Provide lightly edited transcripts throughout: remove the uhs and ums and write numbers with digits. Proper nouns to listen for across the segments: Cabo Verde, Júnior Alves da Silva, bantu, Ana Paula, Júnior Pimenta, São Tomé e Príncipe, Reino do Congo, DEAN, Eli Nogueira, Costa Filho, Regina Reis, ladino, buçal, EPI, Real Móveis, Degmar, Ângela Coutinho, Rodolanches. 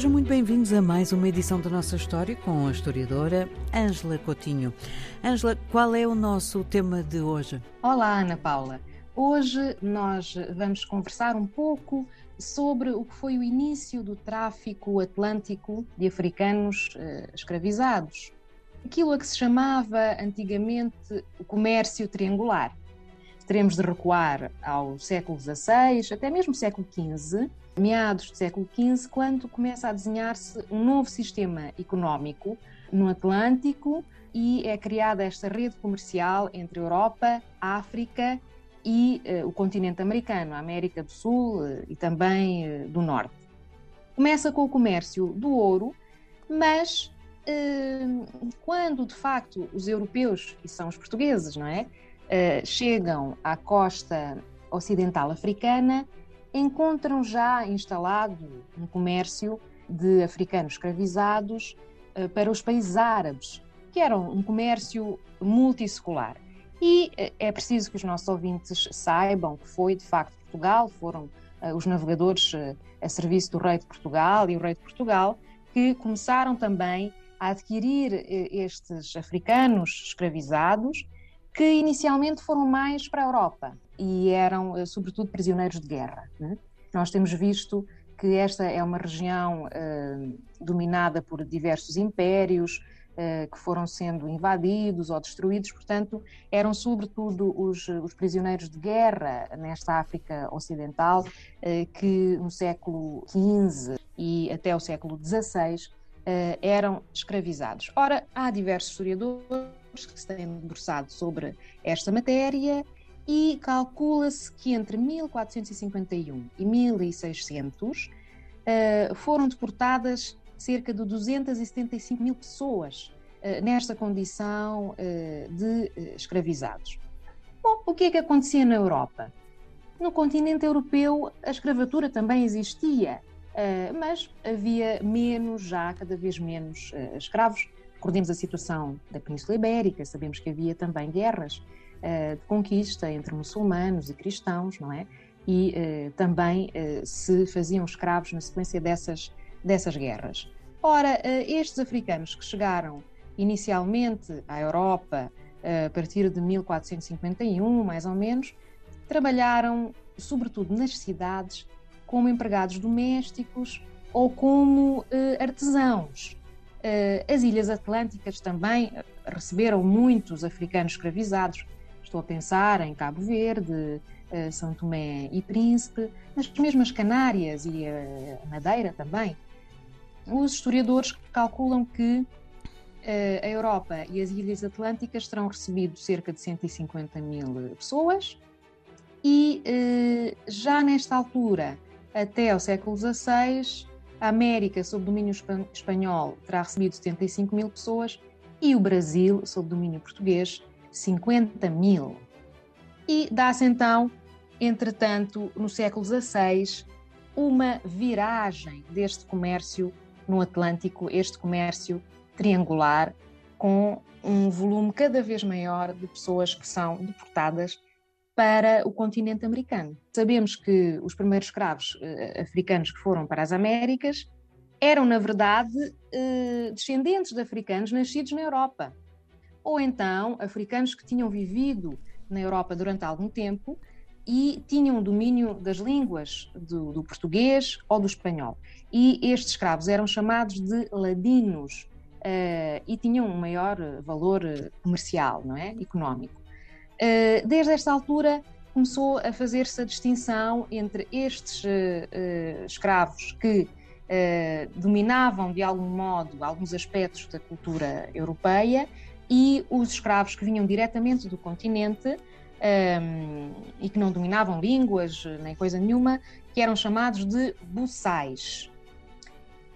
Sejam muito bem-vindos a mais uma edição da Nossa História com a historiadora Ângela Coutinho. Ângela, qual é o nosso tema de hoje? Olá, Ana Paula. Hoje nós vamos conversar um pouco sobre o que foi o início do tráfico atlântico de africanos escravizados. Aquilo a que se chamava antigamente o comércio triangular. Teremos de recuar ao século XVI, até mesmo século XV, meados do século XV, quando começa a desenhar-se um novo sistema económico no Atlântico e é criada esta rede comercial entre a Europa, a África e o continente americano, a América do Sul e também do Norte. Começa com o comércio do ouro, mas quando de facto os europeus, e são os portugueses, não é? Chegam à costa ocidental africana, encontram já instalado um comércio de africanos escravizados para os países árabes, que era um comércio multissecular. E é preciso que os nossos ouvintes saibam que foi, de facto, Portugal, foram os navegadores a serviço do rei de Portugal e o rei de Portugal que começaram também a adquirir estes africanos escravizados, que inicialmente foram mais para a Europa e eram, sobretudo, prisioneiros de guerra. Nós temos visto que esta é uma região dominada por diversos impérios, que foram sendo invadidos ou destruídos, portanto, eram sobretudo os prisioneiros de guerra nesta África Ocidental que no século XV e até o século XVI eram escravizados. Ora, há diversos historiadores que se têm debruçado sobre esta matéria e calcula-se que entre 1451 e 1600 foram deportadas cerca de 275 mil pessoas nesta condição de escravizados. Bom, o que é que acontecia na Europa? No continente europeu a escravatura também existia, mas havia menos, já cada vez menos escravos. Recordemos a situação da Península Ibérica, sabemos que havia também guerras de conquista entre muçulmanos e cristãos, não é? E também se faziam escravos na sequência dessas guerras. Ora, estes africanos que chegaram inicialmente à Europa a partir de 1451, mais ou menos, trabalharam sobretudo nas cidades como empregados domésticos ou como artesãos. As Ilhas Atlânticas também receberam muitos africanos escravizados. Estou a pensar em Cabo Verde, São Tomé e Príncipe, nas mesmas Canárias e a Madeira também. Os historiadores calculam que a Europa e as Ilhas Atlânticas terão recebido cerca de 150 mil pessoas e já nesta altura, até o século XVI, a América, sob domínio espanhol, terá recebido 75 mil pessoas e o Brasil, sob domínio português, 50 mil. E dá-se então, entretanto, no século XVI, uma viragem deste comércio no Atlântico, este comércio triangular, com um volume cada vez maior de pessoas que são deportadas para o continente americano. Sabemos que os primeiros escravos africanos que foram para as Américas eram, na verdade, descendentes de africanos nascidos na Europa, ou então africanos que tinham vivido na Europa durante algum tempo e tinham domínio das línguas do português ou do espanhol. E estes escravos eram chamados de ladinos e tinham um maior valor comercial, não é? Económico. Desde esta altura começou a fazer-se a distinção entre estes escravos que dominavam de algum modo alguns aspectos da cultura europeia e os escravos que vinham diretamente do continente e que não dominavam línguas nem coisa nenhuma, que eram chamados de buçais.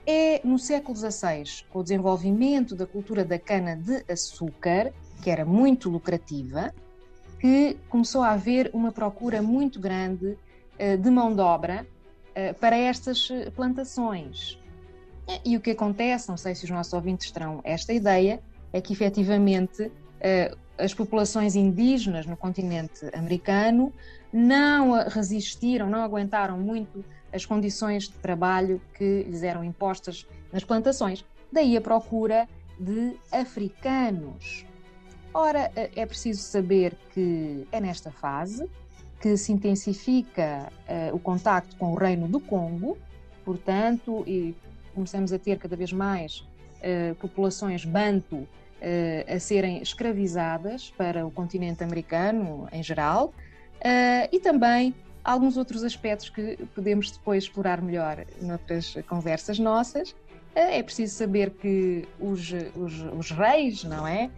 É no século XVI, com o desenvolvimento da cultura da cana-de-açúcar, que era muito lucrativa, que começou a haver uma procura muito grande de mão de obra para estas plantações. E o que acontece, não sei se os nossos ouvintes terão esta ideia, é que efetivamente as populações indígenas no continente americano não resistiram, não aguentaram muito as condições de trabalho que lhes eram impostas nas plantações. Daí a procura de africanos. Ora, é preciso saber que é nesta fase que se intensifica o contacto com o Reino do Congo, portanto, e começamos a ter cada vez mais populações bantu a serem escravizadas para o continente americano em geral, e também alguns outros aspectos que podemos depois explorar melhor noutras conversas nossas. É preciso saber que os reis, não é?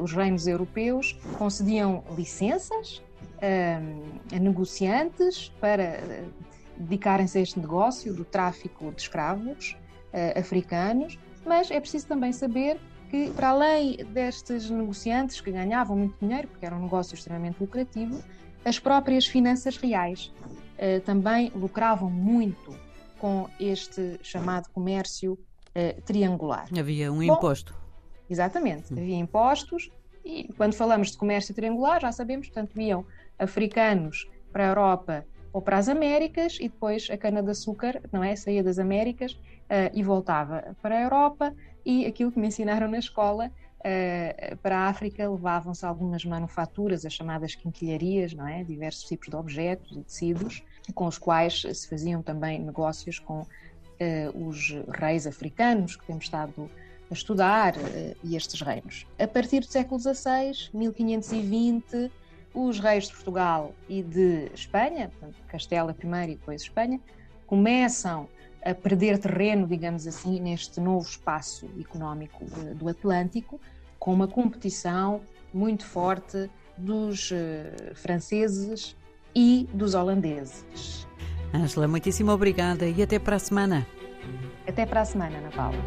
Os reinos europeus concediam licenças a negociantes para dedicarem-se a este negócio do tráfico de escravos africanos, mas é preciso também saber que, para além destes negociantes que ganhavam muito dinheiro, porque era um negócio extremamente lucrativo, as próprias finanças reais também lucravam muito com este chamado comércio triangular. Havia um imposto. Exatamente, havia impostos, e quando falamos de comércio triangular já sabemos, portanto, iam africanos para a Europa ou para as Américas, e depois a cana-de-açúcar, não é? Saía das Américas e voltava para a Europa, e aquilo que me ensinaram na escola, para a África levavam-se algumas manufaturas, as chamadas quinquilharias, não é? Diversos tipos de objetos e tecidos, com os quais se faziam também negócios com os reis africanos que temos estado a estudar, e estes reinos. A partir do século XVI, 1520, os reis de Portugal e de Espanha, portanto, Castela primeiro e depois Espanha, começam a perder terreno, digamos assim, neste novo espaço económico do Atlântico, com uma competição muito forte dos franceses e dos holandeses. Ângela, muitíssimo obrigada e até para a semana. Até para a semana, Ana Paula.